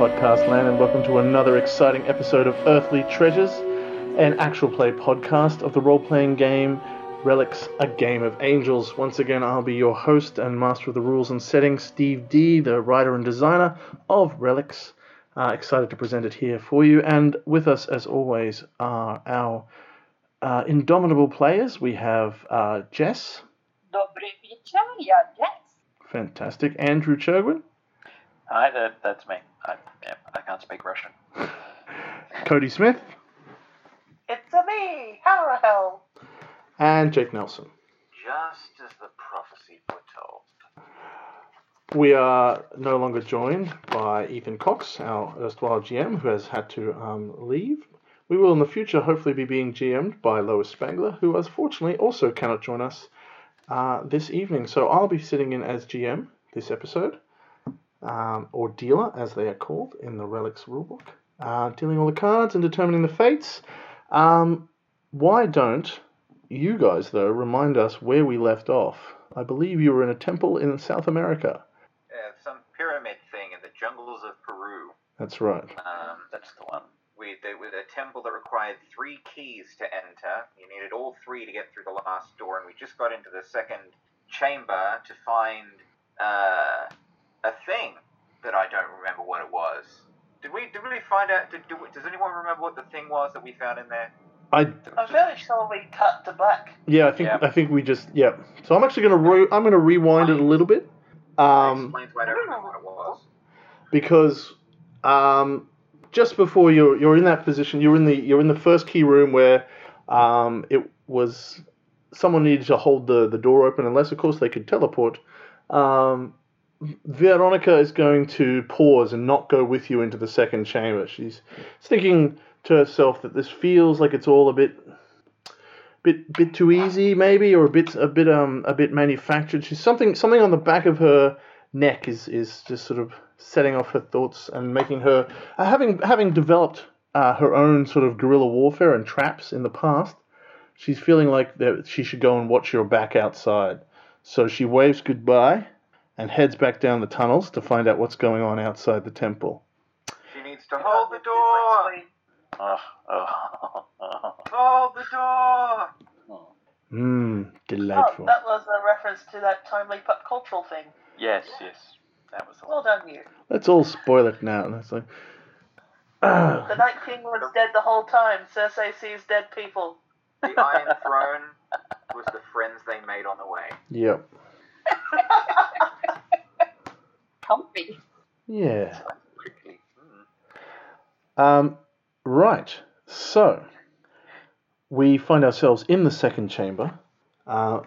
Podcast land, and welcome to another exciting episode of Earthly Treasures, an actual play podcast of the role-playing game Relics, a Game of Angels. Once again, I'll be your host and master of the rules and setting, Steve D., the writer and designer of Relics. Excited to present it here for you, and with us, as always, are our indomitable players. We have Jess Dobre, Jess. Fantastic. Andrew Churgwin. Hi there, that's me. I can't speak Russian. Cody Smith. It's-a me, Harahel. And Jake Nelson. Just as the prophecy foretold. We are no longer joined by Ethan Cox, our erstwhile GM, who has had to leave. We will in the future hopefully be being GM'd by Lois Spangler, who unfortunately also cannot join us this evening. So I'll be sitting in as GM this episode. Or dealer, as they are called in the Relics rulebook, dealing all the cards and determining the fates. Why don't you guys, though, remind us where we left off? I believe you were in a temple in South America. Some pyramid thing in the jungles of Peru. That's right. That's the one. There was a temple that required 3 keys to enter. You needed all 3 to get through the last door, and we just got into the second chamber to find... a thing that I don't remember what it was. Did we find out? Does anyone remember what the thing was that we found in there? I'm fairly sure we cut to black. Yeah, I think we just So I'm actually going to I'm going to rewind it a little bit. Explains why I don't remember what it was. Because just before you're in that position, you're in the first key room where it was someone needed to hold the door open unless of course they could teleport. Veronica is going to pause and not go with you into the second chamber. She's thinking to herself that this feels like it's all a bit too easy, maybe, or a bit manufactured. She's something on the back of her neck is just sort of setting off her thoughts and making her having developed her own sort of guerrilla warfare and traps in the past. She's feeling like that she should go and watch your back outside. So she waves goodbye and heads back down the tunnels to find out what's going on outside the temple. She needs to hold the door! Hold the door! Delightful. Oh, that was a reference to that timely pop cultural thing. Yes. That was all. Well done, you. Let's all spoil it now. Like, the Night King was dead the whole time. Cersei sees dead people. The Iron Throne was the friends they made on the way. Yep. Comfy. Yeah. Right. So we find ourselves in the second chamber,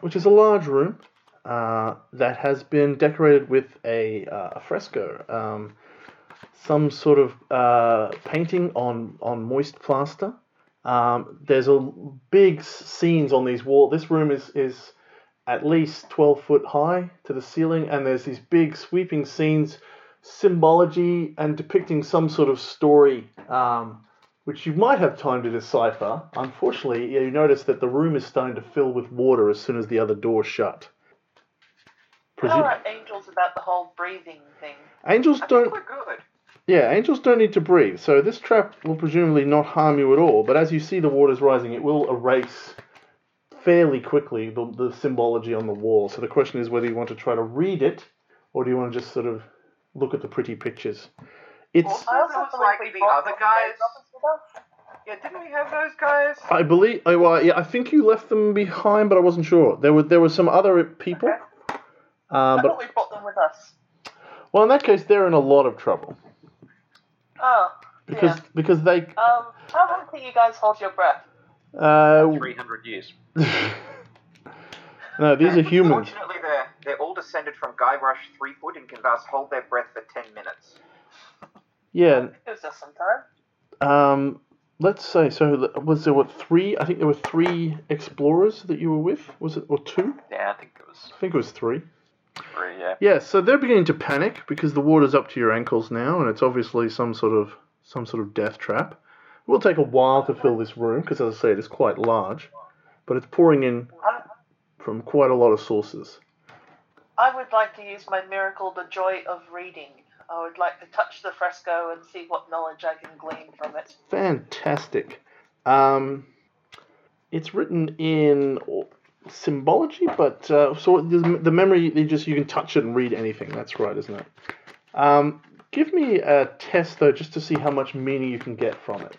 which is a large room that has been decorated with a fresco, some sort of painting on moist plaster. There's a big scenes on these walls. This room is at least 12 foot high to the ceiling, and there's these big sweeping scenes, symbology, and depicting some sort of story, which you might have time to decipher. Unfortunately, you notice that the room is starting to fill with water as soon as the other door shut. What are angels about the whole breathing thing? Think we're good. Yeah, angels don't need to breathe, so this trap will presumably not harm you at all, but as you see the waters rising, it will erase fairly quickly the symbology on the wall. So the question is whether you want to try to read it or do you want to just sort of look at the pretty pictures. It's like the other guys. Yeah, didn't we have those guys? I think you left them behind, but I wasn't sure. There were some other people. Okay. I thought we brought them with us. Well, in that case, they're in a lot of trouble. Oh. Because yeah. Because they... How long can you guys hold your breath? 300 years. No, these are humans. Unfortunately, they're all descended from Guybrush Threepwood and can thus hold their breath for 10 minutes. Yeah. Gives us some time. Let's say, so was there, what, three? I think there were three explorers that you were with, was it, or two? Yeah, I think it was. I think it was three. Three, yeah. Yeah, so they're beginning to panic because the water's up to your ankles now, and it's obviously some sort of death trap. It will take a while to fill this room because, as I say, it is quite large, but it's pouring in from quite a lot of sources. I would like to use my miracle, the joy of reading. I would like to touch the fresco and see what knowledge I can glean from it. Fantastic. It's written in symbology, but so the memory, you can touch it and read anything. That's right, isn't it? Give me a test, though, just to see how much meaning you can get from it,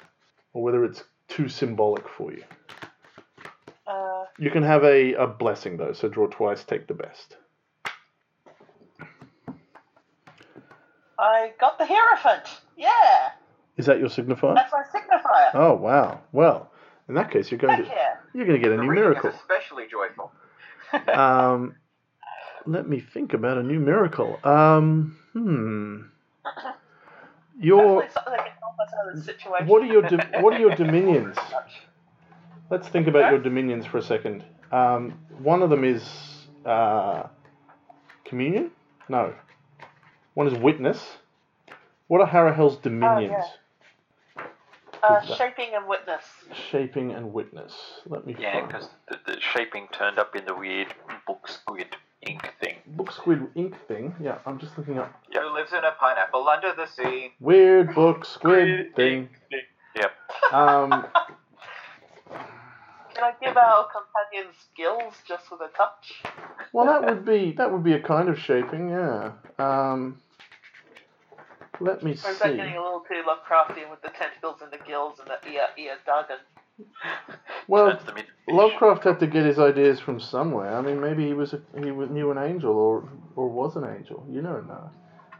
or whether it's too symbolic for you. You can have a blessing, though, so draw twice, take the best. I got the Hierophant, yeah! Is that your signifier? That's my signifier. Oh, wow. Well, in that case, you're going to get a new miracle. Is especially joyful. Let me think about a new miracle. What are your dominions? Let's think about your dominions for a second. One of them is communion? No. One is witness. What are Harahel's dominions? Oh, yeah. Shaping and witness. Shaping and witness. Let me. Yeah, because the shaping turned up in the weird book squid ink thing. Book squid ink thing? Yeah, I'm just looking up. Yep. Who lives in a pineapple under the sea? Weird book squid thing. Yep. Can I give our companion skills just with a touch? Well, that would be a kind of shaping, yeah. Let me see. Or is that getting a little too Lovecraftian with the tentacles and the gills and the ear duggan? Well, Lovecraft had to get his ideas from somewhere. I mean, maybe he knew an angel or was an angel. You don't know.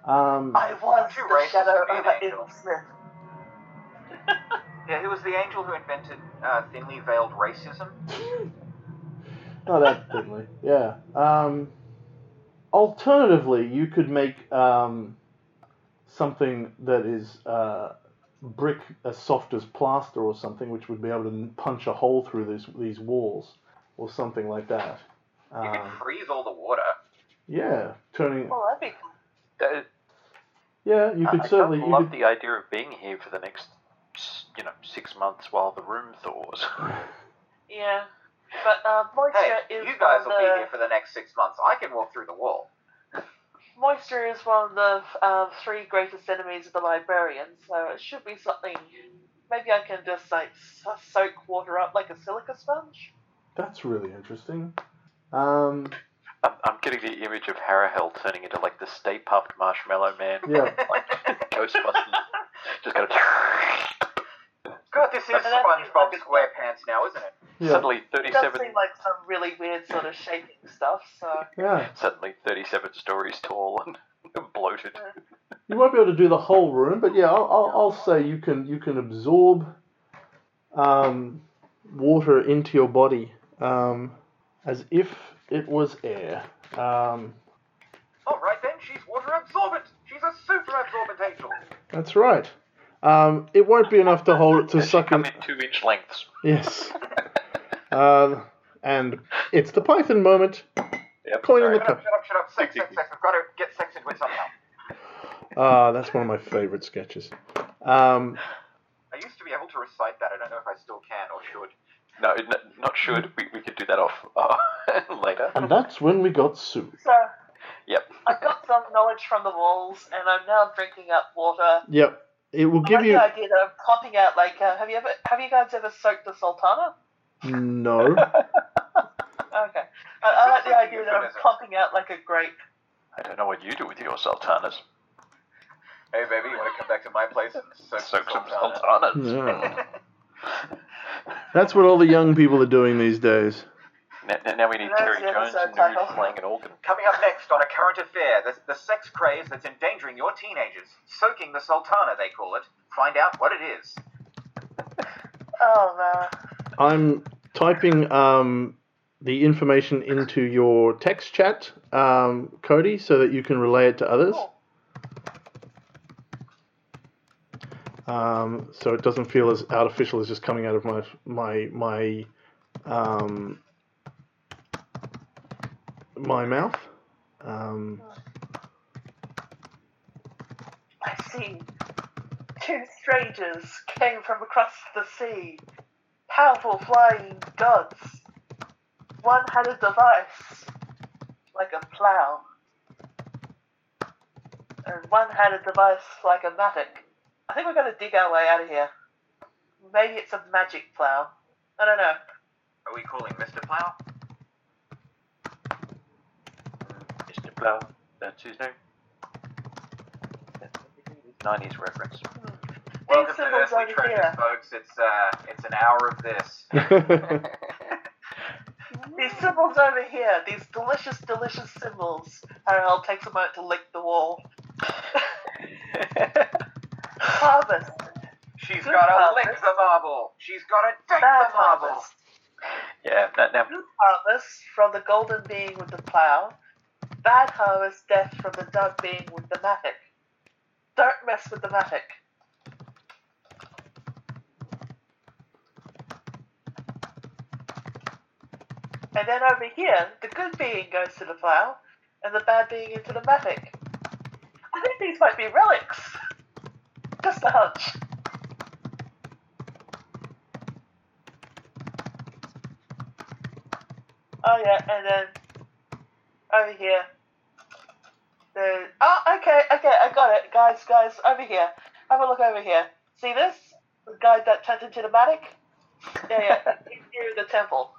I was the shadow of an evil Smith. Yeah, he was the angel who invented thinly veiled racism. Not that thinly, yeah. Alternatively, you could make something that is brick as soft as plaster or something, which would be able to punch a hole through these walls or something like that. You could freeze all the water. Yeah, turning... Well, that'd be cool. Yeah, you could certainly... I love the idea of being here for the next... 6 months while the room thaws. Yeah, but moisture is. You guys will be here for the next 6 months. I can walk through the wall. Moisture is one of the three greatest enemies of the librarian, so it should be something. Maybe I can just soak water up like a silica sponge. That's really interesting. I'm getting the image of Harahel turning into like the Stay Puffed Marshmallow Man. Yeah, like Ghostbusters. Just kind of. God, this is SpongeBob SquarePants now, isn't it? Yeah. Suddenly 37... It does seem like some really weird sort of shaping stuff, so... Yeah. Suddenly 37 stories tall and bloated. Yeah. You won't be able to do the whole room, but yeah, I'll say you can absorb water into your body as if it was air. All right, then, she's water-absorbent. She's a super-absorbent angel. That's right. It won't be enough to hold it to suck in 2-inch lengths. Yes. And it's the Python moment. Yep. Shut up. Sex. We've got to get sex into it somehow. That's one of my favourite sketches. I used to be able to recite that. I don't know if I still can or should. No, not should. We could do that off later. And that's when we got Sue. So, yep. I got some knowledge from the walls, and I'm now drinking up water. Yep. It will give you the idea that I'm popping out like. Have you guys ever soaked the sultana? No. Okay. I like the idea that I'm popping out like a grape. I don't know what you do with your sultanas. Hey, baby, you want to come back to my place and soak some sultanas? Yeah. That's what all the young people are doing these days. Now we need Terry Jones and Nudes playing an organ. Coming up next on A Current Affair, the sex craze that's endangering your teenagers. Soaking the Sultana, they call it. Find out what it is. Oh, no. I'm typing the information into your text chat, Cody, so that you can relay it to others. Cool. So it doesn't feel as artificial as just coming out of my mouth. I see. Two strangers came from across the sea. Powerful flying gods. One had a device, like a plough. And one had a device like a mattock. I think we've got to dig our way out of here. Maybe it's a magic plough. I don't know. Are we calling Mr. Plough? Mr. Plough, that's his name. 90s reference. Welcome to Earthly Treasures, folks. It's an hour of this. These symbols over here, these delicious, delicious symbols. Harahel takes a moment to lick the wall. Harvest. She's got to lick the marble. She's got to take the marble. Yeah, that. Good harvest from the golden being with the plough. Bad harvest, death from the dove being with the mattock. Don't mess with the mattock. And then over here, the good being goes to the plough, and the bad being into the mattock. I think these might be relics. Just a hunch. Oh yeah, and then over here. Okay, I got it. Guys, over here. Have a look over here. See this? The guy that turned into the mattock? Yeah. He's near the temple.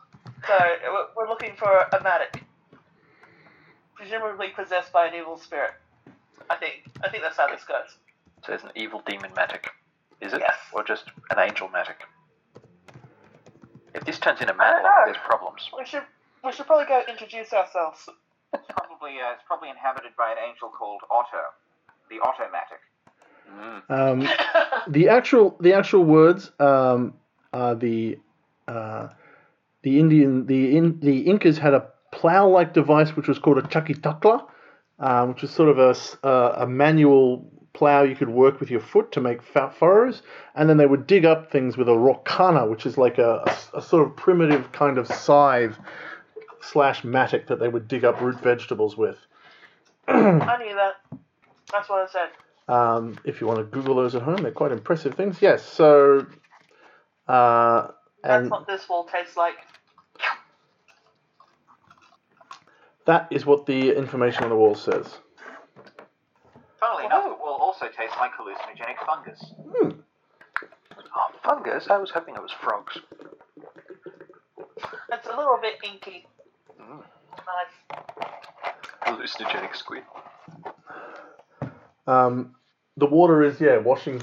So, we're looking for a mattock. Presumably possessed by an evil spirit. I think that's how this goes. So there's an evil demon mattock, is it? Yes. Or just an angel mattock? If this turns into mattock, there's problems. We should probably go introduce ourselves. It's probably inhabited by an angel called Otto, the Ottomatic. The actual words are the Incas had a plow-like device which was called a chakitaqlla, which was sort of a manual plow you could work with your foot to make furrows, and then they would dig up things with a raukana, which is like a sort of primitive kind of scythe / mattock that they would dig up root vegetables with. I knew that. That's what I said. If you want to Google those at home, they're quite impressive things. Yes, so... that's what this wall tastes like. That is what the information on the wall says. Funnily enough, it will also taste like hallucinogenic fungus. Oh, fungus? I was hoping it was frogs. It's a little bit inky. Nice. Hallucinogenic squid. The water is washing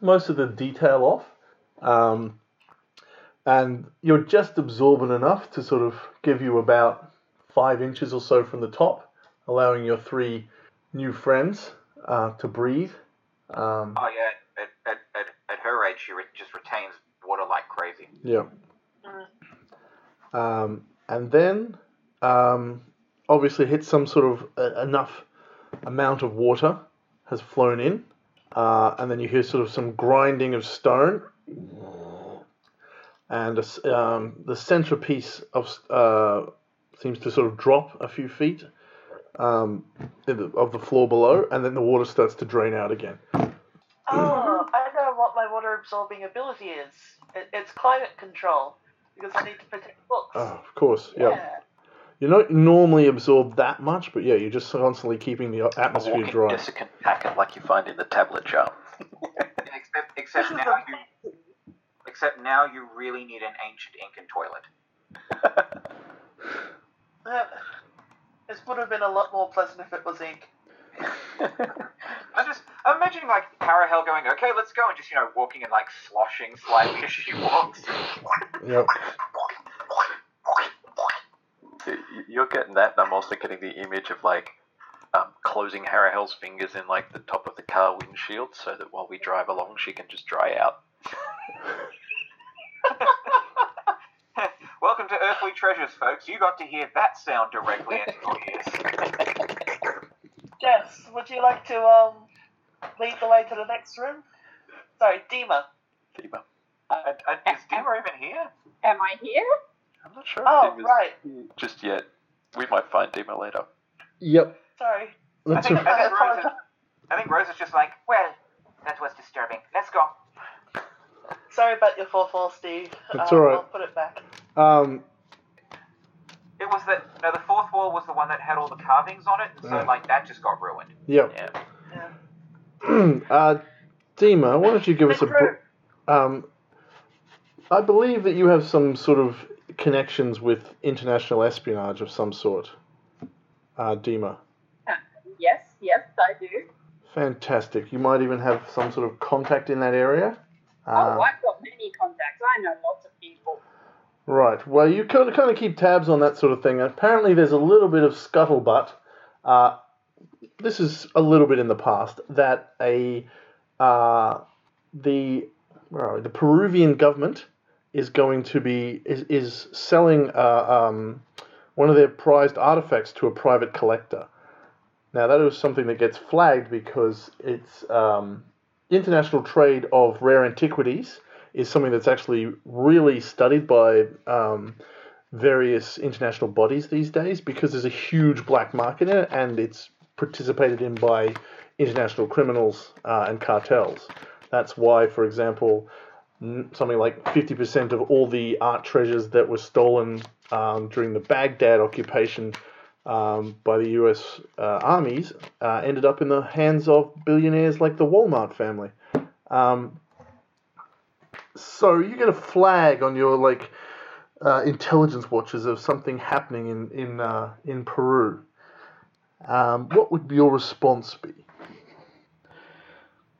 most of the detail off, and you're just absorbent enough to sort of give you about 5 inches or so from the top, allowing your three new friends to breathe. At her age, she just retains water like crazy. Yeah. And then, obviously, hit some sort of enough amount of water has flown in, and then you hear sort of some grinding of stone, and the centerpiece seems to sort of drop a few feet of the floor below, and then the water starts to drain out again. Oh, I know what my water absorbing ability is. It's climate control. Because I need to protect books. Oh, of course, yeah. You don't normally absorb that much, but you're just constantly keeping the atmosphere dry. A walking desiccant packet like you find in the tablet jar. except now you really need an ancient Incan toilet. This would have been a lot more pleasant if it was ink. I'm imagining like Harahel going, okay, let's go, and just walking and like sloshing slightly as she walks. Yep. you're getting that, and I'm also getting the image of, like, closing Harahel's fingers in, like, the top of the car windshield so that while we drive along, she can just dry out. Welcome to Earthly Treasures, folks. You got to hear that sound directly into your ears. Jess, would you like to lead the way to the next room? Sorry, Dima. Dima. Is Dima even here? Am I here? I'm not sure. Oh, Dima's right. Just yet. We might find Dima later. Yep. Sorry. I think Rose is just like, well, that was disturbing. Let's go. Sorry about your 4-4, Steve. That's all right. I'll put it back. It was that. No, the fourth wall was the one that had all the carvings on it, and so like that just got ruined. Yep. Yeah. Dima, why don't you give us a book? I believe that you have some sort of connections with international espionage of some sort, Dima. Yes, I do. Fantastic. You might even have some sort of contact in that area. I've got many contacts. I know lots of people. Right. Well, you kind of keep tabs on that sort of thing. Apparently, there's a little bit of scuttlebutt. This is a little bit in the past that the Peruvian government is going to be is selling one of their prized artifacts to a private collector. Now, that is something that gets flagged because it's international trade of rare antiquities is something that's actually really studied by various international bodies these days because there's a huge black market in it and it's participated in by international criminals and cartels. That's why, for example, something like 50% of all the art treasures that were stolen during the Baghdad occupation by the U.S. Armies ended up in the hands of billionaires like the Walmart family. So you get a flag on your intelligence watches of something happening in Peru. What would your response be?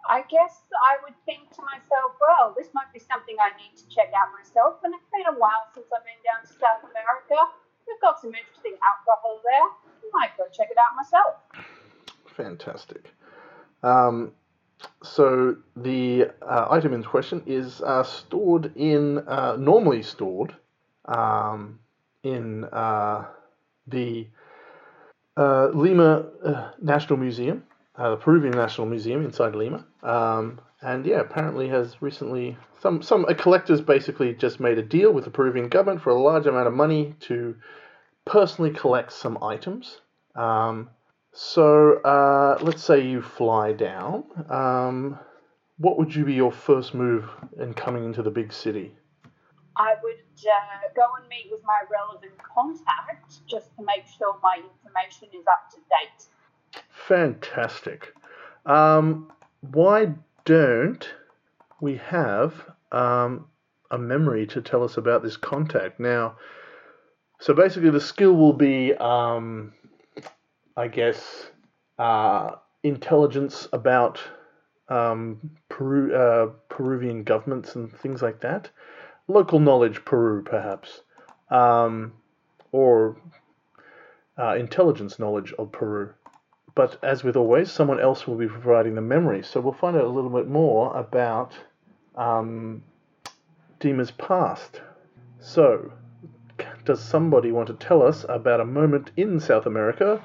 I guess I would think to myself, well, this might be something I need to check out myself, and it's been a while since I've been down to South America. We've got some interesting alcohol there. I might go check it out myself. Fantastic. So the item in question is stored in the Lima National Museum, the Peruvian National Museum inside Lima. Apparently has recently a collector's basically just made a deal with the Peruvian government for a large amount of money to personally collect some items. So let's say you fly down. What would you be your first move in coming into the big city? I would go and meet with my relevant contact just to make sure my information is up to date. Fantastic. Why don't we have a memory to tell us about this contact? Now, so basically the skill will be, intelligence about Peruvian governments and things like that. Local knowledge Peru, perhaps. Or intelligence knowledge of Peru. But as with always, someone else will be providing the memory. So we'll find out a little bit more about Dima's past. So, does somebody want to tell us about a moment in South America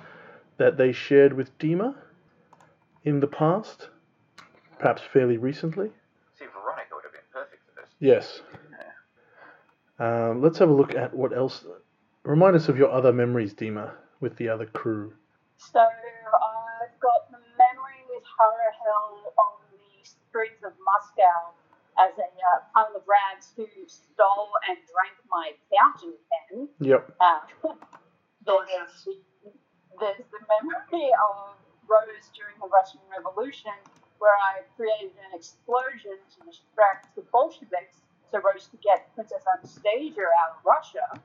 that they shared with Dima in the past? Perhaps fairly recently? See, Veronica would have been perfect for this. Yes. Yeah. Let's have a look at what else. Remind us of your other memories, Dima, with the other crew. So I've got the memory with Harahel on the streets of Moscow as a pile of rags who stole and drank my fountain pen. Yep. There's the memory of Rose during the Russian Revolution where I created an explosion to distract the Bolsheviks so Rose could get Princess Anastasia out of Russia.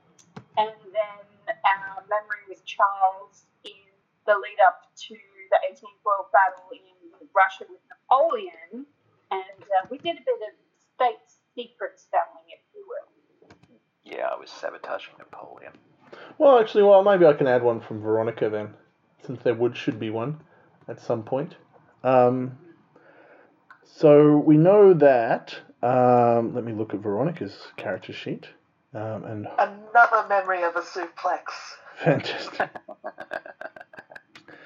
And then our memory with Charles is the lead up to the 18th World Battle in Russia with Napoleon, and we did a bit of state secret selling, if you will. Yeah, I was sabotaging Napoleon. Well, actually, well, maybe I can add one from Veronica then, since there should be one at some point. So we know that... let me look at Veronica's character sheet. And another memory of a suplex. Fantastic.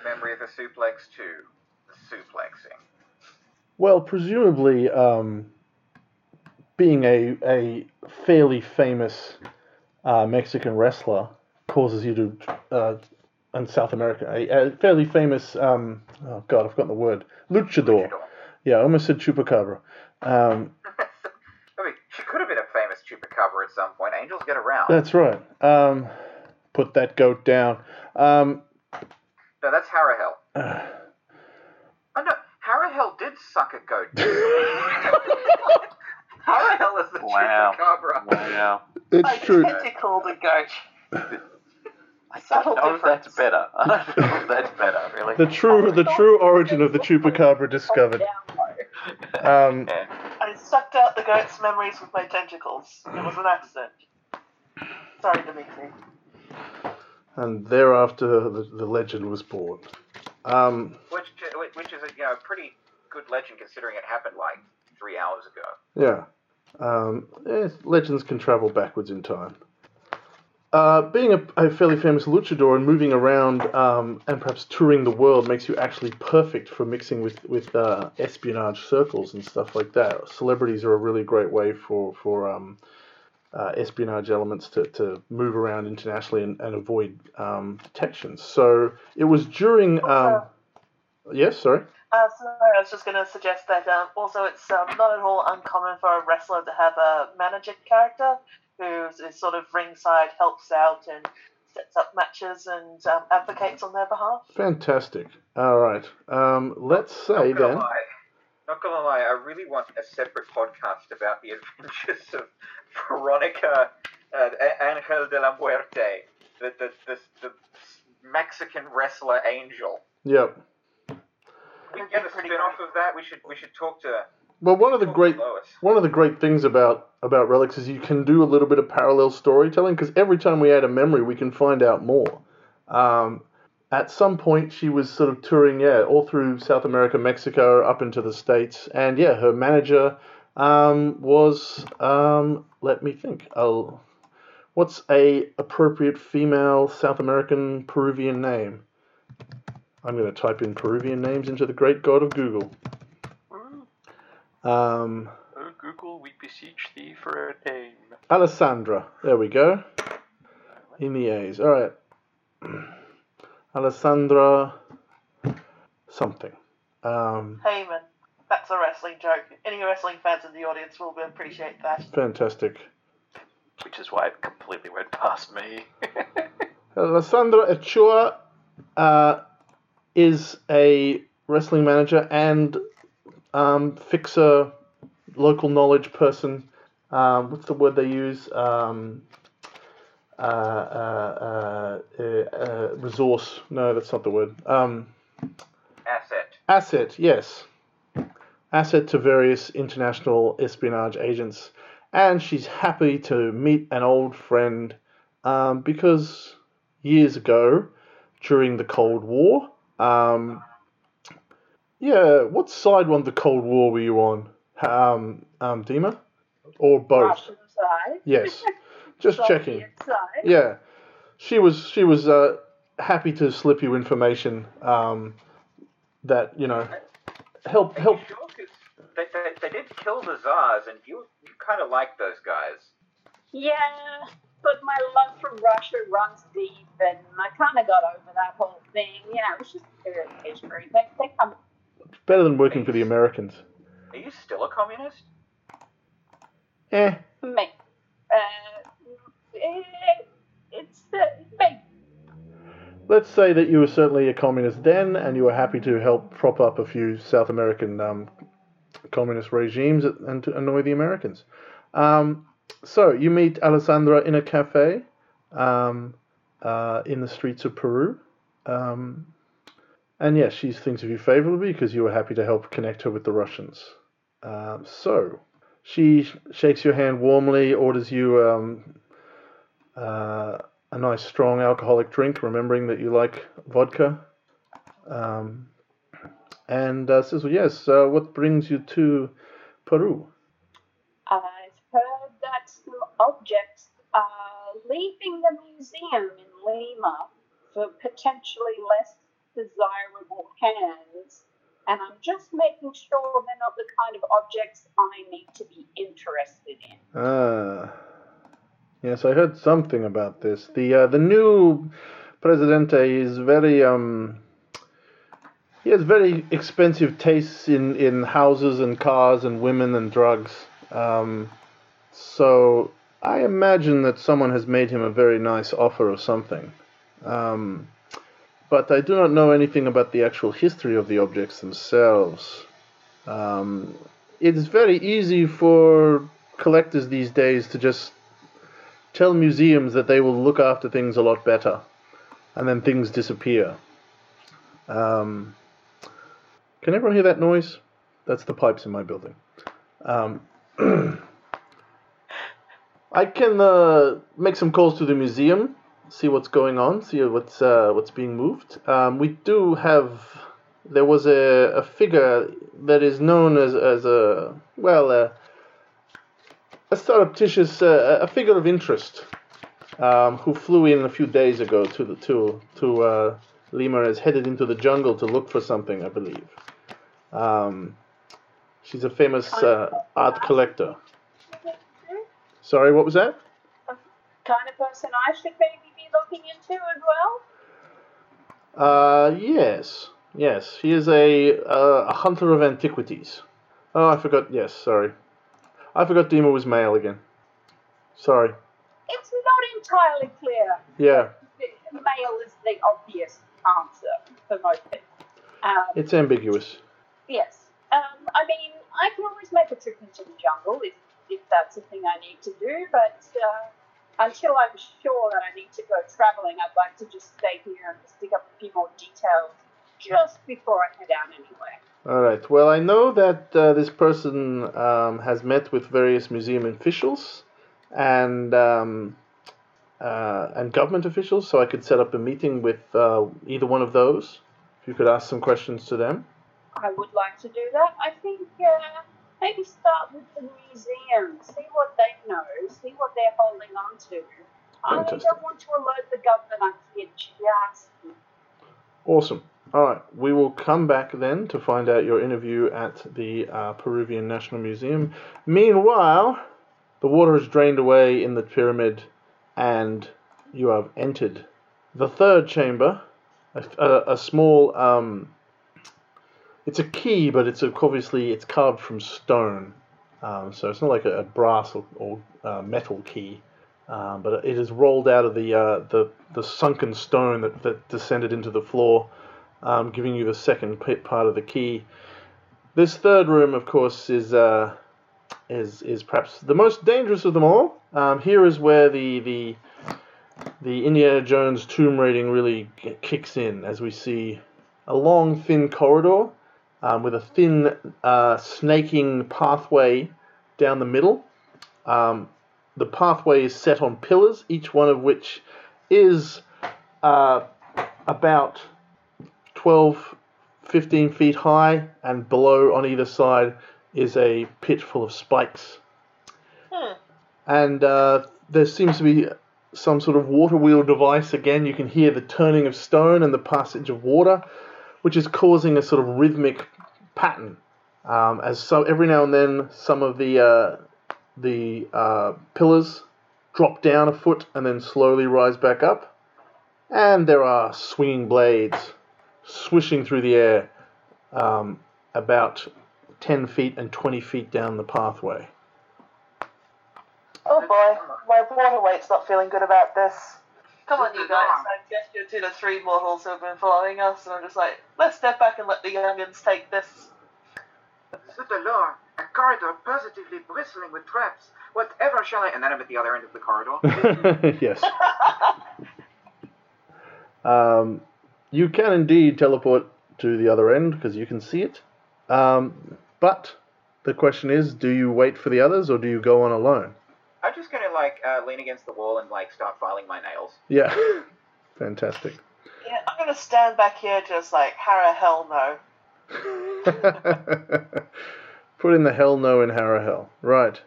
Memory of a suplex too. The suplexing. Well, presumably, being a fairly famous Mexican wrestler causes you to, in South America, a fairly famous, oh God, I've forgotten the word, luchador. Yeah, I almost said chupacabra. I mean, she could have been a famous chupacabra at some point. Angels get around. That's right. Put that goat down. No, that's Harahel. Oh, no, Harahel did suck a goat. Harahel is the chupacabra. Wow. It's true. I think you called a goat. I don't know if that's better. I don't know if that's better, really. The true origin of the chupacabra discovered. I sucked out the goat's memories with my tentacles. It was an accident. Sorry, Dimitri. And thereafter, the legend was born. Which is a pretty good legend considering it happened like 3 hours ago. Yeah. Legends can travel backwards in time. Being a fairly famous luchador and moving around and perhaps touring the world makes you actually perfect for mixing with espionage circles and stuff like that. Celebrities are a really great way for espionage elements to move around internationally and avoid detection. So it was during... yes, sorry? Sorry, I was just going to suggest that also it's not at all uncommon for a wrestler to have a manager character who is sort of ringside, helps out, and sets up matches and advocates on their behalf. Fantastic. All right. Let's say then... Not going to lie, I really want a separate podcast about the adventures of Veronica Angel de la Muerte, the Mexican wrestler angel. Yep. We can get a spin-off of that. We should talk to... Well, one of the great things about Relics is you can do a little bit of parallel storytelling because every time we add a memory, we can find out more. At some point, she was sort of touring, all through South America, Mexico, up into the States, and her manager was let me think. What's a appropriate female South American Peruvian name? I'm going to type in Peruvian names into the great god of Google. Oh, Google, we beseech thee for a name. Alessandra. There we go. In the A's. All right. Alessandra something. Heyman. That's a wrestling joke. Any wrestling fans in the audience will appreciate that. Fantastic. Which is why it completely went past me. Alessandra Echeverria is a wrestling manager and... fixer, local knowledge person. What's the word they use? Resource. No, that's not the word. Asset. Asset, yes. Asset to various international espionage agents. And she's happy to meet an old friend because years ago, during the Cold War... yeah, what side of the Cold War were you on, Dima? Or both? Russian side. Yes. Just checking. Side. Yeah. She was happy to slip you information that, help. Sure? They did kill the Tsars, and you kind of like those guys. Yeah, but my love for Russia runs deep, and I kind of got over that whole thing. It's just history. They come... Better than working for the Americans. Are you still a communist? Mate. It's mate. Let's say that you were certainly a communist then, and you were happy to help prop up a few South American communist regimes and to annoy the Americans. So you meet Alessandra in a cafe in the streets of Peru. And yes, she thinks of you favorably because you were happy to help connect her with the Russians. So she shakes your hand warmly, orders you a nice strong alcoholic drink, remembering that you like vodka. And says, well, yes, what brings you to Peru? I've heard that some objects are leaving the museum in Lima for potentially less desirable hands, and I'm just making sure they're not the kind of objects I need to be interested in. Yes, I heard something about this. The new presidente is very he has very expensive tastes in houses and cars and women and drugs. So I imagine that someone has made him a very nice offer of something. But I do not know anything about the actual history of the objects themselves. It is very easy for collectors these days to just tell museums that they will look after things a lot better, and then things disappear. Can everyone hear that noise? That's the pipes in my building. I can make some calls to the museum, see what's going on, see what's being moved. We do have... There was a figure that is known as a surreptitious... a figure of interest who flew in a few days ago to Lima, is headed into the jungle to look for something, I believe. She's a famous art collector. Sorry, what was that? Kind of person I should maybe be looking into as well? Yes. He is a hunter of antiquities. Oh, I forgot. Yes, sorry. I forgot Dima was male again. Sorry. It's not entirely clear. Yeah. Male is the obvious answer for most people. It's ambiguous. Yes. I mean, I can always make a trip into the jungle if that's the thing I need to do, but until I'm sure that I need to go travelling, I'd like to just stay here and just dig up a few more details just before I head out anywhere. All right. Well, I know that this person has met with various museum officials and government officials, so I could set up a meeting with either one of those. If you could ask some questions to them. I would like to do that. I think maybe start with the museum, see what they know, see what they're holding on to. Fantastic. I don't want to alert the government. I'm here just. Awesome. All right. We will come back then to find out your interview at the Peruvian National Museum. Meanwhile, the water is drained away in the pyramid, and you have entered the third chamber, a small, it's a key, but it's obviously carved from stone, so it's not like a brass or metal key, but it is rolled out of the sunken stone that descended into the floor, giving you the second part of the key. This third room, of course, is perhaps the most dangerous of them all. Here is where the Indiana Jones tomb raiding really kicks in, as we see a long, thin corridor with a thin, snaking pathway down the middle. The pathway is set on pillars, each one of which is about 12, 15 feet high, and below on either side is a pit full of spikes. And there seems to be some sort of water wheel device. Again, you can hear the turning of stone and the passage of water, which is causing a sort of rhythmic pattern. Every now and then, some of the pillars drop down a foot and then slowly rise back up. And there are swinging blades swishing through the air about 10 feet and 20 feet down the pathway. Oh boy, my water weight's not feeling good about this. Come on, you guys. I gesture to the three mortals who have been following us, and I'm just like, let's step back and let the youngins take this. Sit alarm. A corridor positively bristling with traps. Whatever shall I... And then I'm at the other end of the corridor. Yes. You can indeed teleport to the other end, because you can see it. But the question is, do you wait for the others, or do you go on alone? I'm just going to to lean against the wall and start filing my nails. Yeah. Fantastic. Yeah, I'm going to stand back here just Harahel no. Put in the hell no in Harahel. Right.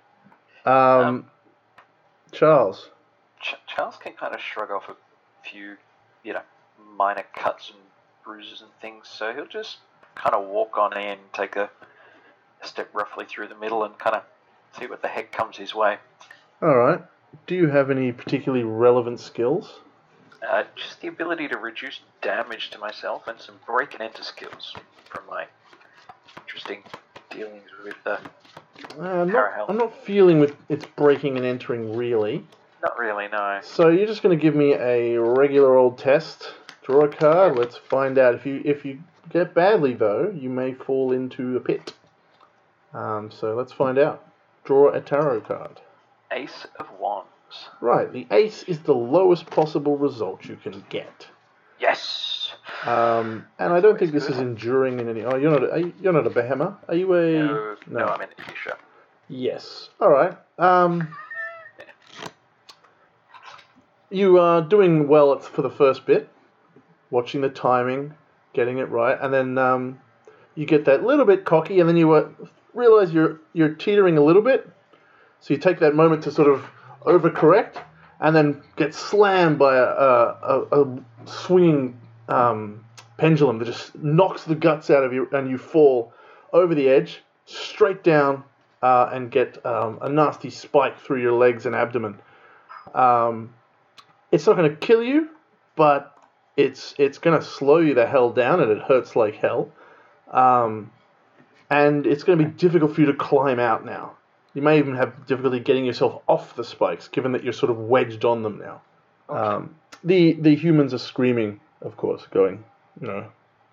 Charles. Charles can kind of shrug off a few, minor cuts and bruises and things, so he'll just kind of walk on in, take a step roughly through the middle and kind of see what the heck comes his way. All right. Do you have any particularly relevant skills? Just the ability to reduce damage to myself and some break and enter skills from my interesting dealings with the Harahel. I'm not feeling with it's breaking and entering, really. Not really, no. So you're just going to give me a regular old test. Draw a card. Let's find out. If you get badly, though, you may fall into a pit. So let's find out. Draw a tarot card. Ace of Wands. Right. The ace is the lowest possible result you can get. Yes. And I don't think this is enduring in any... Oh, you're not a behemoth. Are you a... No, I'm an Isha. Yes. All right. You are doing well for the first bit, watching the timing, getting it right, and then you get that little bit cocky, and then you realize you're teetering a little bit, so you take that moment to sort of overcorrect, and then get slammed by a swinging pendulum that just knocks the guts out of you, and you fall over the edge, straight down, and get a nasty spike through your legs and abdomen. It's not going to kill you, but it's going to slow you the hell down, and it hurts like hell. And it's going to be difficult for you to climb out now. You may even have difficulty getting yourself off the spikes, given that you're sort of wedged on them now. Okay. The humans are screaming, of course, going, oh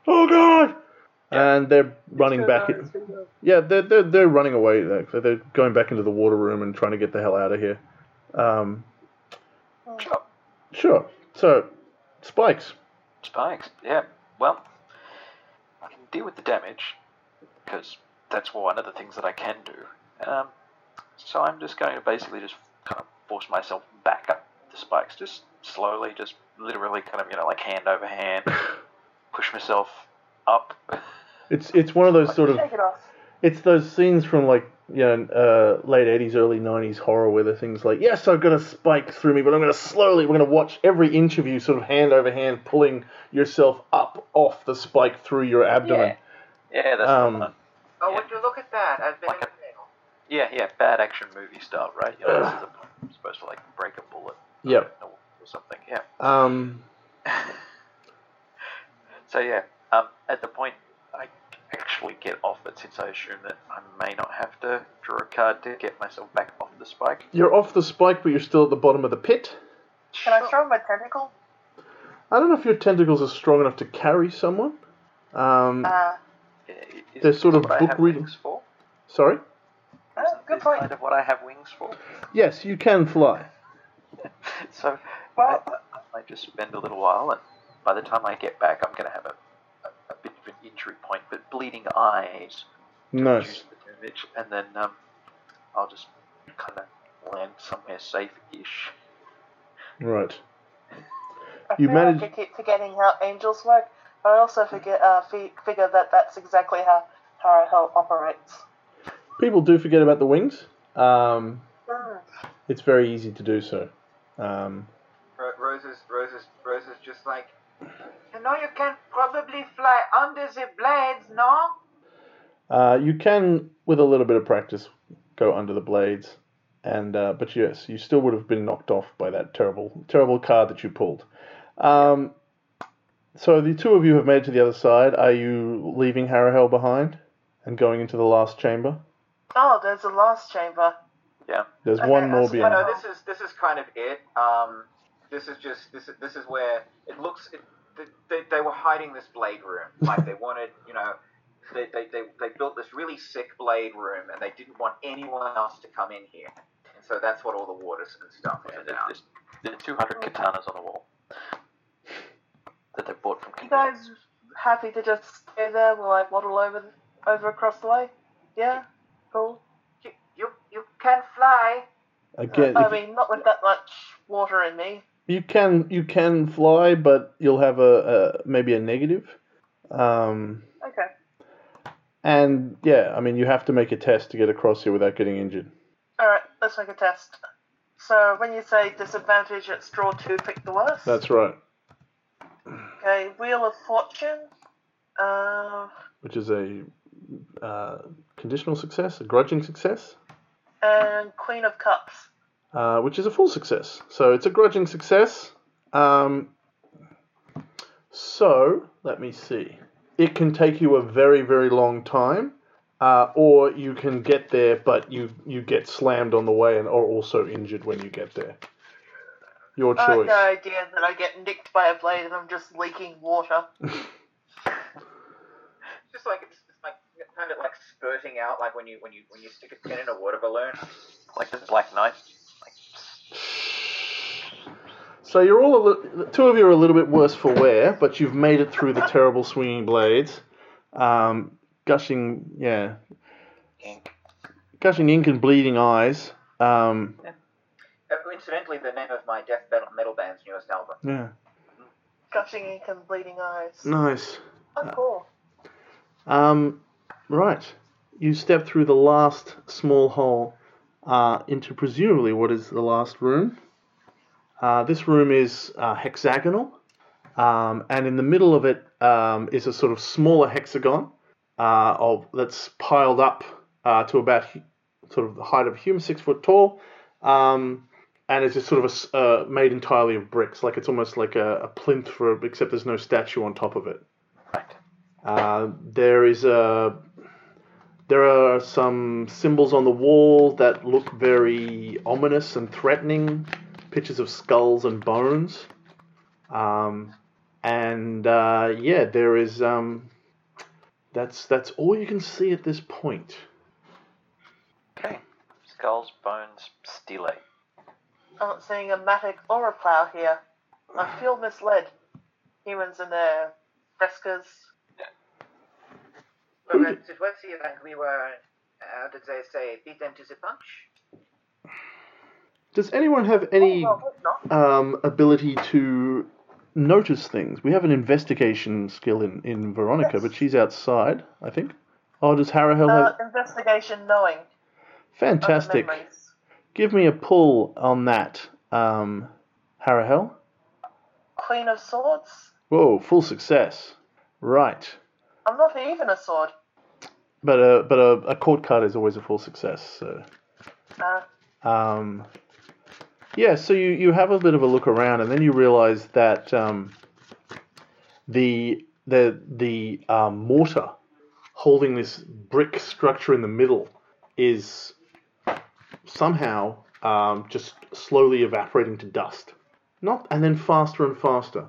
God! Yeah. And they're running back. Yeah, they're running away. They're going back into the water room and trying to get the hell out of here. Sure. So, spikes. Spikes, yeah. Well, I can deal with the damage, because that's one of the things that I can do. So I'm just going to basically just kind of force myself back up the spikes, just slowly, just literally kind of, hand over hand, push myself up. It's one of those sort of... Take it off. It's those scenes from, late 80s, early 90s horror where the things yes, I've got a spike through me, but we're going to watch every inch of you sort of hand over hand pulling yourself up off the spike through your abdomen. Yeah that's fun. Oh, yeah. Would you look at that? I've been in the middle. Yeah, bad action movie style, right? This is supposed to, break a bullet. Yep. Or something, yeah. So, yeah, at the point... actually get off it, since I assume that I may not have to draw a card to get myself back off the spike. You're off the spike, but you're still at the bottom of the pit. Can I throw my tentacle? I don't know if your tentacles are strong enough to carry someone. They're sort of book reading. Sorry? Good point. Kind of what I have wings for. Yes, you can fly. So I might just spend a little while, and by the time I get back, I'm going to have a bit of an injury point, but bleeding eyes. Nice. The damage, and then I'll just kind of land somewhere safe-ish. Right. I keep forgetting how angels work. I also figure that that's exactly how Harahel operates. People do forget about the wings. It's very easy to do so. Rose is just like, you can probably fly under the blades, no? You can, with a little bit of practice, go under the blades. And but yes, you still would have been knocked off by that terrible card that you pulled. So the two of you have made it to the other side. Are you leaving Harahel behind and going into the last chamber? Oh, there's a last chamber. Yeah. There's one more beyond. No, this is kind of it. This is where it looks... They were hiding this blade room. They wanted, they built this really sick blade room, and they didn't want anyone else to come in here. And so that's what all the waters and stuff are down. There are 200 katanas on the wall that they bought from... You guys happy to just stay there while I waddle over across the way? Yeah? Cool. You can fly. Again, I mean, not with that much water in me. You can fly, but you'll have maybe a negative. Okay. And yeah, I mean, you have to make a test to get across here without getting injured. All right, let's make a test. So when you say disadvantage, it's draw two, pick the worst. That's right. Okay, Wheel of Fortune. Which is a conditional success, a grudging success. And Queen of Cups. Which is a full success. So it's a grudging success. So, let me see. It can take you a very, very long time, or you can get there, but you get slammed on the way and are also injured when you get there. Your choice. I have no idea that I get nicked by a blade and I'm just leaking water. It's like kind of like spurting out, like when you stick a pin in a water balloon, like this Black Knight. So you're the two of you are a little bit worse for wear, but you've made it through the terrible swinging blades, gushing ink and bleeding eyes. Yeah. Incidentally, the name of my death metal band's newest album. Yeah. Gushing ink and bleeding eyes. Nice. Oh, cool. Right. You step through the last small hole into presumably what is the last room. This room is hexagonal, and in the middle of it is a sort of smaller hexagon that's piled up to about sort of the height of a human, 6 foot tall, and it's just sort of made entirely of bricks. Like it's almost like a plinth, except there's no statue on top of it. Right. There are some symbols on the wall that look very ominous and threatening. Pictures of skulls and bones, there is. That's all you can see at this point. Okay, skulls, bones, stele. I'm not seeing a mattock or a plow here. I feel misled. Humans and their frescoes. Well, we were. How did they say? Beat them to the punch. Does anyone have any ability to notice things? We have an investigation skill in Veronica, yes. But she's outside, I think. Oh, does Harahel have... investigation knowing. Fantastic. Give me a pull on that, Harahel. Queen of Swords? Whoa, full success. Right. I'm not even a sword. But a court card is always a full success, so... so you have a bit of a look around, and then you realize that the mortar holding this brick structure in the middle is somehow just slowly evaporating to dust. And then faster and faster.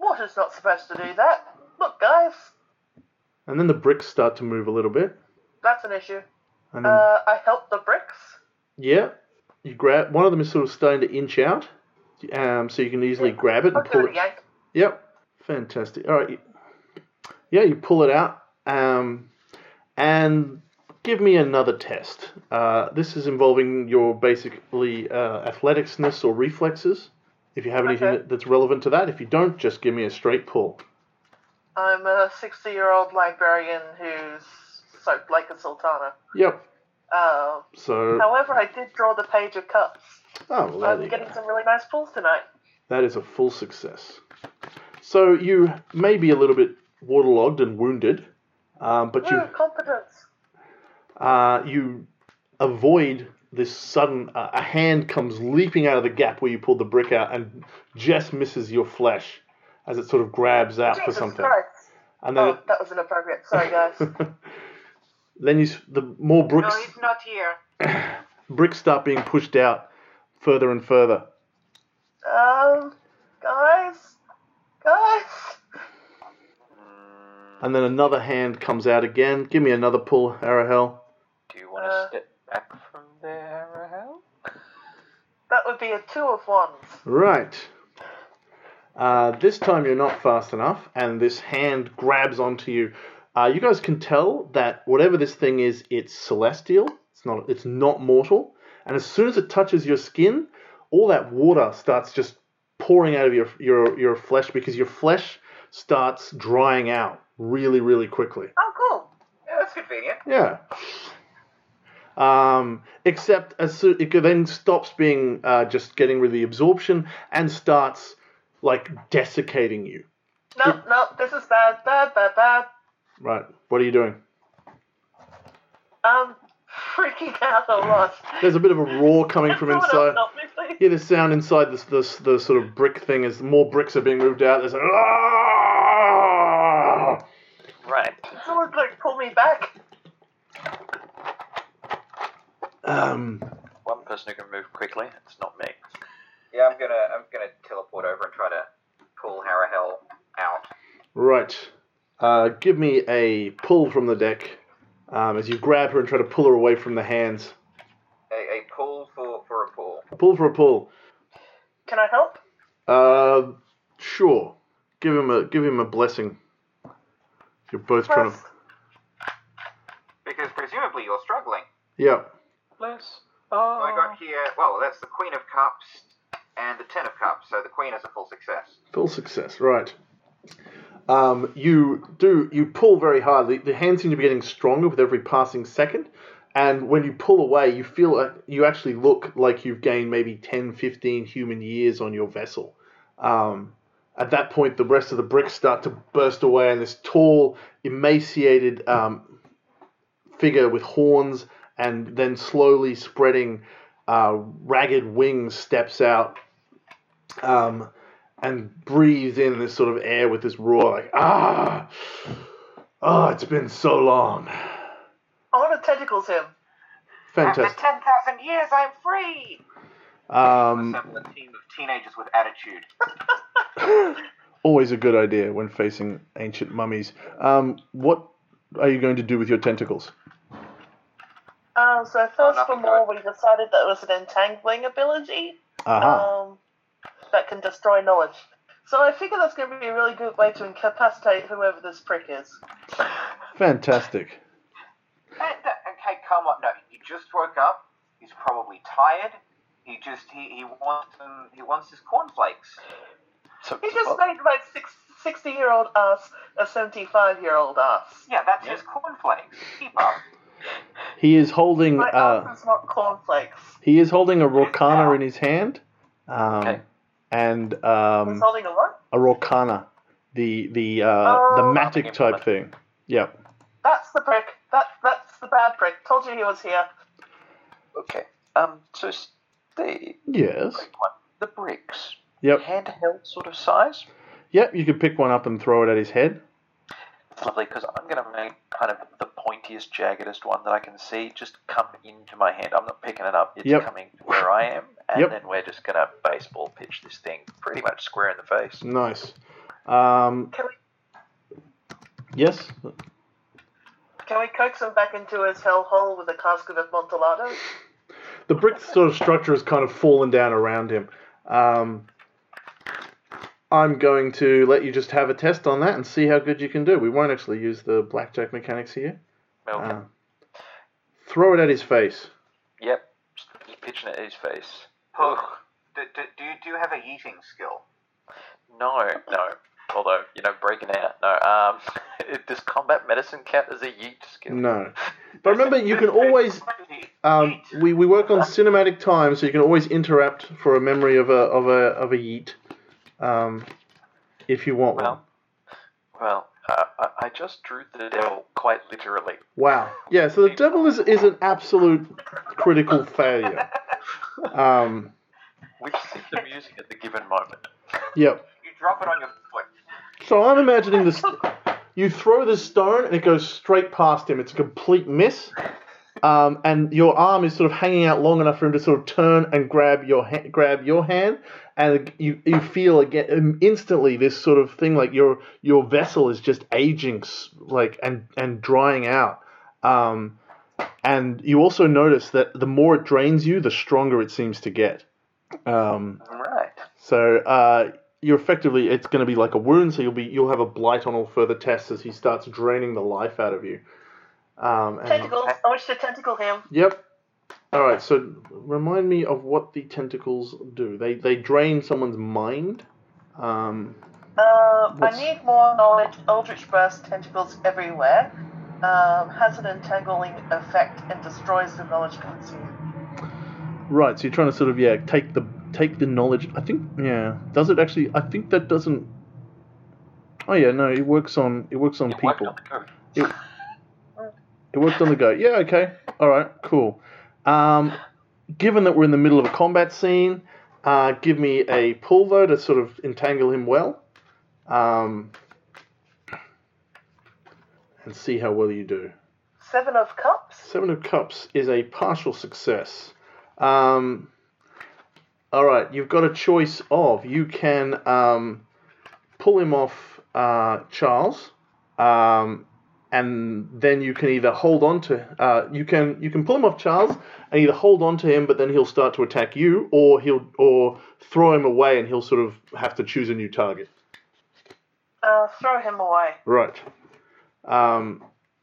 Water's not supposed to do that. Look, guys. And then the bricks start to move a little bit. That's an issue. And then, I help the bricks. Yeah. You grab one of them is sort of starting to inch out, so you can easily grab it and pull it. Yep, fantastic. All right, you pull it out, and give me another test. This is involving your basically athleticsness or reflexes. If you have anything that's relevant to that, if you don't, just give me a straight pull. I'm a 60-year-old librarian who's soaked like a sultana. Yep. However, I did draw the Page of Cups. Oh, well, I'm getting some really nice pulls tonight. That is a full success. So you may be a little bit waterlogged and wounded, but competence. You avoid this sudden. A hand comes leaping out of the gap where you pulled the brick out, and just misses your flesh as it sort of grabs out for something. Christ. And then that was inappropriate. Sorry, guys. Then the more bricks... No, he's not here. Bricks start being pushed out further and further. Guys. And then another hand comes out again. Give me another pull, Harahel. Do you want to step back from there, Harahel? That would be a 2 of 1s. Right. This time you're not fast enough, and this hand grabs onto you. You guys can tell that whatever this thing is, it's celestial. It's not mortal, And as soon as it touches your skin, all that water starts just pouring out of your flesh, because your flesh starts drying out really, really quickly. Oh, cool. Yeah, that's convenient. Yeah. Except it then stops being just getting rid of the absorption and starts, like, desiccating you. No, this is bad. Right. What are you doing? Freaking out a lot. There's a bit of a roar coming from inside. Hear the sound inside the sort of brick thing. As more bricks are being moved out, there's like, "Aah!" Right. Someone like pull me back. One person who can move quickly. It's not me. Yeah, I'm gonna teleport over and try to pull Harahel out. Right. Give me a pull from the deck. As you grab her and try to pull her away from the hands. A pull for a pull. A pull for a pull. Can I help? Sure. Give him a blessing. You're both trying to. Because presumably you're struggling. Yeah. Bless. Oh. So I got here. Well, that's the Queen of Cups and the Ten of Cups. So the Queen is a full success. Full success. Right. You pull very hard. The hands seem to be getting stronger with every passing second, and when you pull away, you feel like you actually look like you've gained maybe 10, 15 human years on your vessel. At that point, the rest of the bricks start to burst away, and this tall, emaciated figure with horns and then slowly spreading ragged wings steps out. And breathes in this sort of air with this roar, like, ah! Oh, it's been so long. I want to tentacles him. Fantastic. After 10,000 years, I'm free! Assemble a team of teenagers with attitude. Always a good idea when facing ancient mummies. What are you going to do with your tentacles? So first of all, we decided that it was an entangling ability. Uh-huh. That can destroy knowledge. So I figure that's going to be a really good way to incapacitate whoever this prick is. Fantastic. Okay, come on. No, he just woke up. He's probably tired. He wants his cornflakes. He just made my 60-year-old ass a 75-year-old ass. Yeah, that's his cornflakes. Keep up. He is holding. My ass is not cornflakes. He is holding a raukana in his hand. Okay. And a raukana, the matic type thing. Yeah. That's the prick. That's the bad prick. Told you he was here. Okay. So Steve. Yes. The bricks. Yep. Handheld sort of size. Yep. You could pick one up and throw it at his head. It's lovely because I'm going to make kind of the pointiest, jaggedest one that I can see just come into my hand. I'm not picking it up. It's coming to where I am. And then we're just going to baseball pitch this thing pretty much square in the face. Nice. Yes? Can we coax him back into his hellhole with a casket of Montalado? The brick sort of structure has kind of fallen down around him. I'm going to let you just have a test on that and see how good you can do. We won't actually use the blackjack mechanics here. Okay. Throw it at his face. Yep. Just pitching it at his face. Ugh. Do you have a yeeting skill? No. Although, breaking out, no. Does combat medicine count as a yeet skill? No. But remember, you can always... we work on cinematic time, so you can always interrupt for a memory of a yeet, if you want one. Well, I just drew the devil quite literally. Wow. Yeah, so the devil is an absolute critical failure. Which is amusing at the given moment. Yep. You drop it on your foot. So I'm imagining this. You throw the stone and it goes straight past him. It's a complete miss. And your arm is sort of hanging out long enough for him to sort of turn and grab your hand, and you feel again instantly this sort of thing like your vessel is just aging, like and drying out. And you also notice that the more it drains you, the stronger it seems to get. All right. So you're effectively it's going to be like a wound, so you'll have a blight on all further tests as he starts draining the life out of you. Tentacles. I wish to tentacle him. Yep. All right, so remind me of what the tentacles do. They drain someone's mind. I need more knowledge. Eldritch Blast tentacles everywhere. Has an entangling effect and destroys the knowledge consumed. Right, so you're trying to sort of take the knowledge. I think does it actually? I think that doesn't. Oh yeah, no, it works on people. It worked on the go. Yeah, okay, all right, cool. Given that we're in the middle of a combat scene, give me a pull, though, to sort of entangle him well. And see how well you do. Seven of Cups? Seven of Cups is a partial success. All right, you've got a choice of... You can pull him off Charles, and then you can either hold on to... You can pull him off Charles and either hold on to him, but then he'll start to attack you, or he'll throw him away and he'll sort of have to choose a new target. Throw him away. Right.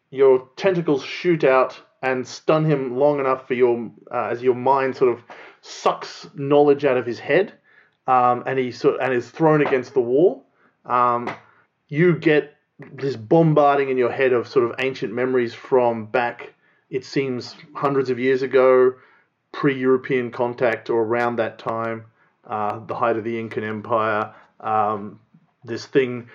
Your tentacles shoot out and stun him long enough for your as your mind sort of sucks knowledge out of his head, and is thrown against the wall. You get this bombarding in your head of sort of ancient memories from back, it seems, hundreds of years ago, pre-European contact or around that time, the height of the Incan Empire. This thing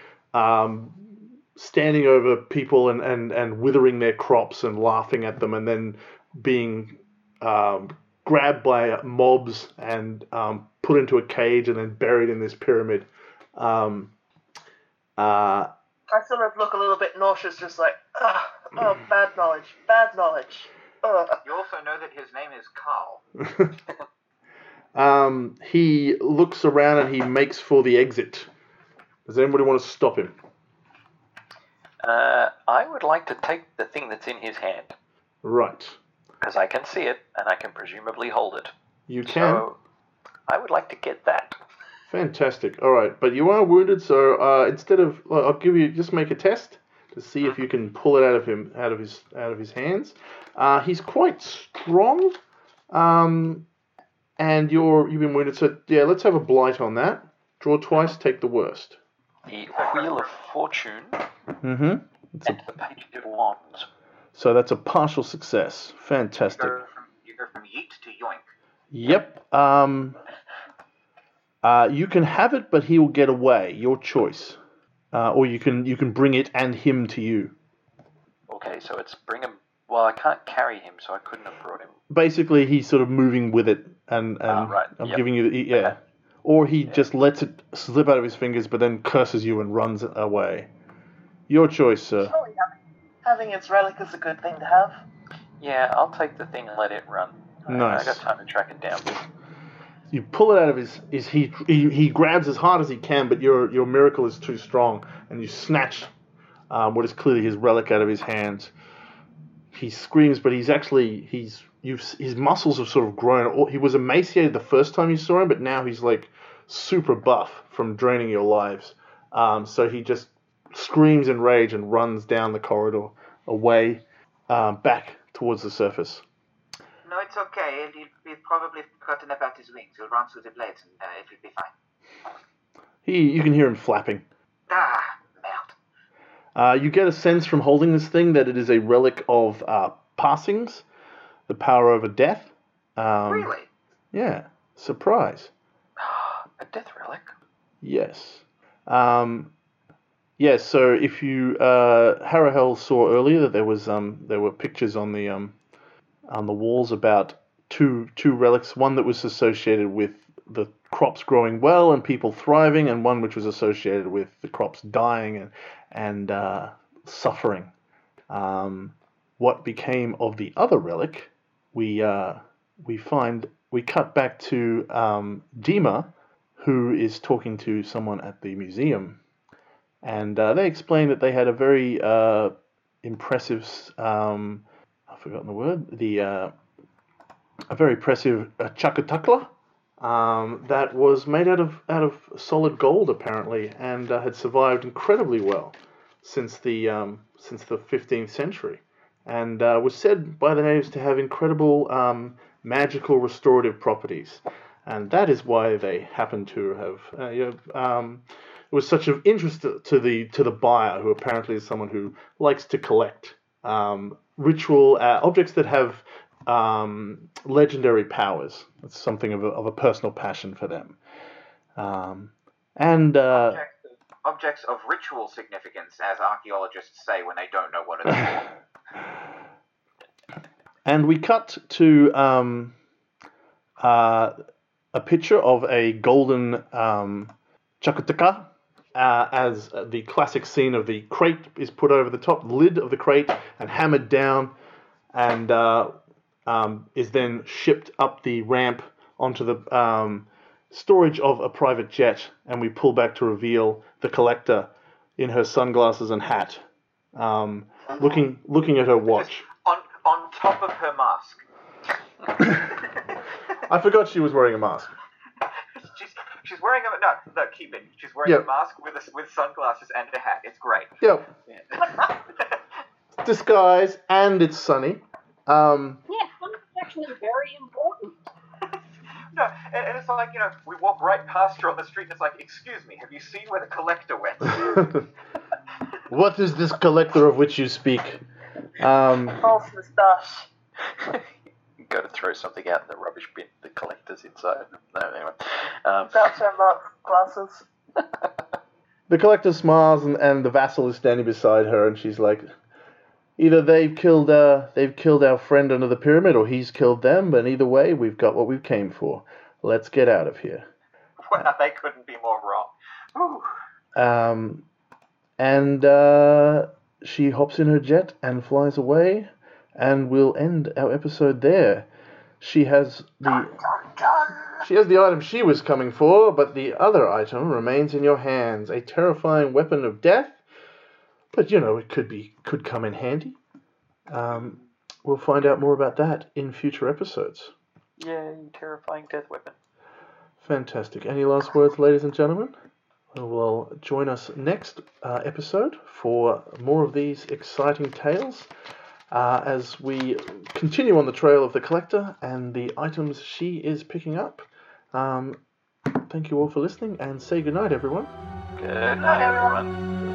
standing over people and withering their crops and laughing at them, and then being grabbed by mobs and put into a cage and then buried in this pyramid. I sort of look a little bit nauseous, just like, oh, bad knowledge. Ugh. You also know that his name is Carl. He looks around and he makes for the exit. Does anybody want to stop him? I would like to take the thing that's in his hand. Right. Because I can see it, and I can presumably hold it. You can? So I would like to get that. Fantastic. All right, but you are wounded, so instead of... Well, I'll give you... Just make a test to see if you can pull it out of his hands. He's quite strong, and you've been wounded, so yeah, let's have a blight on that. Draw twice, take the worst. The Wheel of Fortune. Mm-hmm. And the Page of Wands. So that's a partial success. Fantastic. You go from yeet to yoink. Yep. You can have it, but he will get away. Your choice. Or you can bring it and him to you. Okay, so it's bring him. Well, I can't carry him, so I couldn't have brought him. Basically, he's sort of moving with it, and right. I'm giving you the, yeah. Or he just lets it slip out of his fingers, but then curses you and runs away. Your choice, sir. Surely having its relic is a good thing to have. Yeah, I'll take the thing and let it run. Nice. I got time to track it down. You pull it out of his he grabs as hard as he can, but your miracle is too strong, and you snatch what is clearly his relic out of his hands. He screams, but his muscles have sort of grown. He was emaciated the first time you saw him, but now he's like super buff from draining your lives. So he just screams in rage and runs down the corridor away, back towards the surface. No, it's okay. We've probably forgotten about his wings. He'll run through the blades, and it will be fine. You can hear him flapping. You get a sense from holding this thing that it is a relic of passings, the power over death. Really? Yeah. Surprise. A death relic? Yes. Yeah, so if you Harahel saw earlier that there were pictures on the walls about two relics, one that was associated with the crops growing well and people thriving, and one which was associated with the crops dying and suffering. What became of the other relic? We cut back to Dima, who is talking to someone at the museum. And they explained that they had a very impressive, I've forgotten the word, a very impressive chakitaqlla that was made out of solid gold, apparently, and had survived incredibly well since the 15th century, and was said by the natives to have incredible magical restorative properties. And that is why they happen to have it was such of interest to the buyer, who apparently is someone who likes to collect ritual objects that have legendary powers. It's something of a personal passion for them. Objects of ritual significance, as archaeologists say when they don't know what it is. And we cut to a picture of a golden chakitaqlla, as the classic scene of the crate is put over the top, the lid of the crate, and hammered down, and is then shipped up the ramp onto the storage of a private jet, and we pull back to reveal the collector in her sunglasses and hat, looking at her watch. On top of her mask. I forgot she was wearing a mask. She's wearing a... No, keep it. She's wearing a mask with sunglasses and a hat. It's great. Yep. Yeah. Disguise, and it's sunny. Yeah, it's actually very important. No, and it's like, we walk right past her on the street and it's like, excuse me, have you seen where the collector went? What is this collector of which you speak? False moustache. Go to throw something out in the rubbish bin. The collector's inside. No, anyway. That's our glasses. The collector smiles, and the vassal is standing beside her, and she's like, either they've killed our friend under the pyramid, or he's killed them. But either way, we've got what we came for. Let's get out of here. Well, they couldn't be more wrong. Ooh. And she hops in her jet and flies away. And we'll end our episode there. She has the item she was coming for, but the other item remains in your hands, a terrifying weapon of death. But it could come in handy. We'll find out more about that in future episodes. Yay, terrifying death weapon. Fantastic. Any last words, ladies and gentlemen? Well, join us next episode for more of these exciting tales. As we continue on the trail of the collector and the items she is picking up. Thank you all for listening, and say goodnight, everyone. Good night, everyone.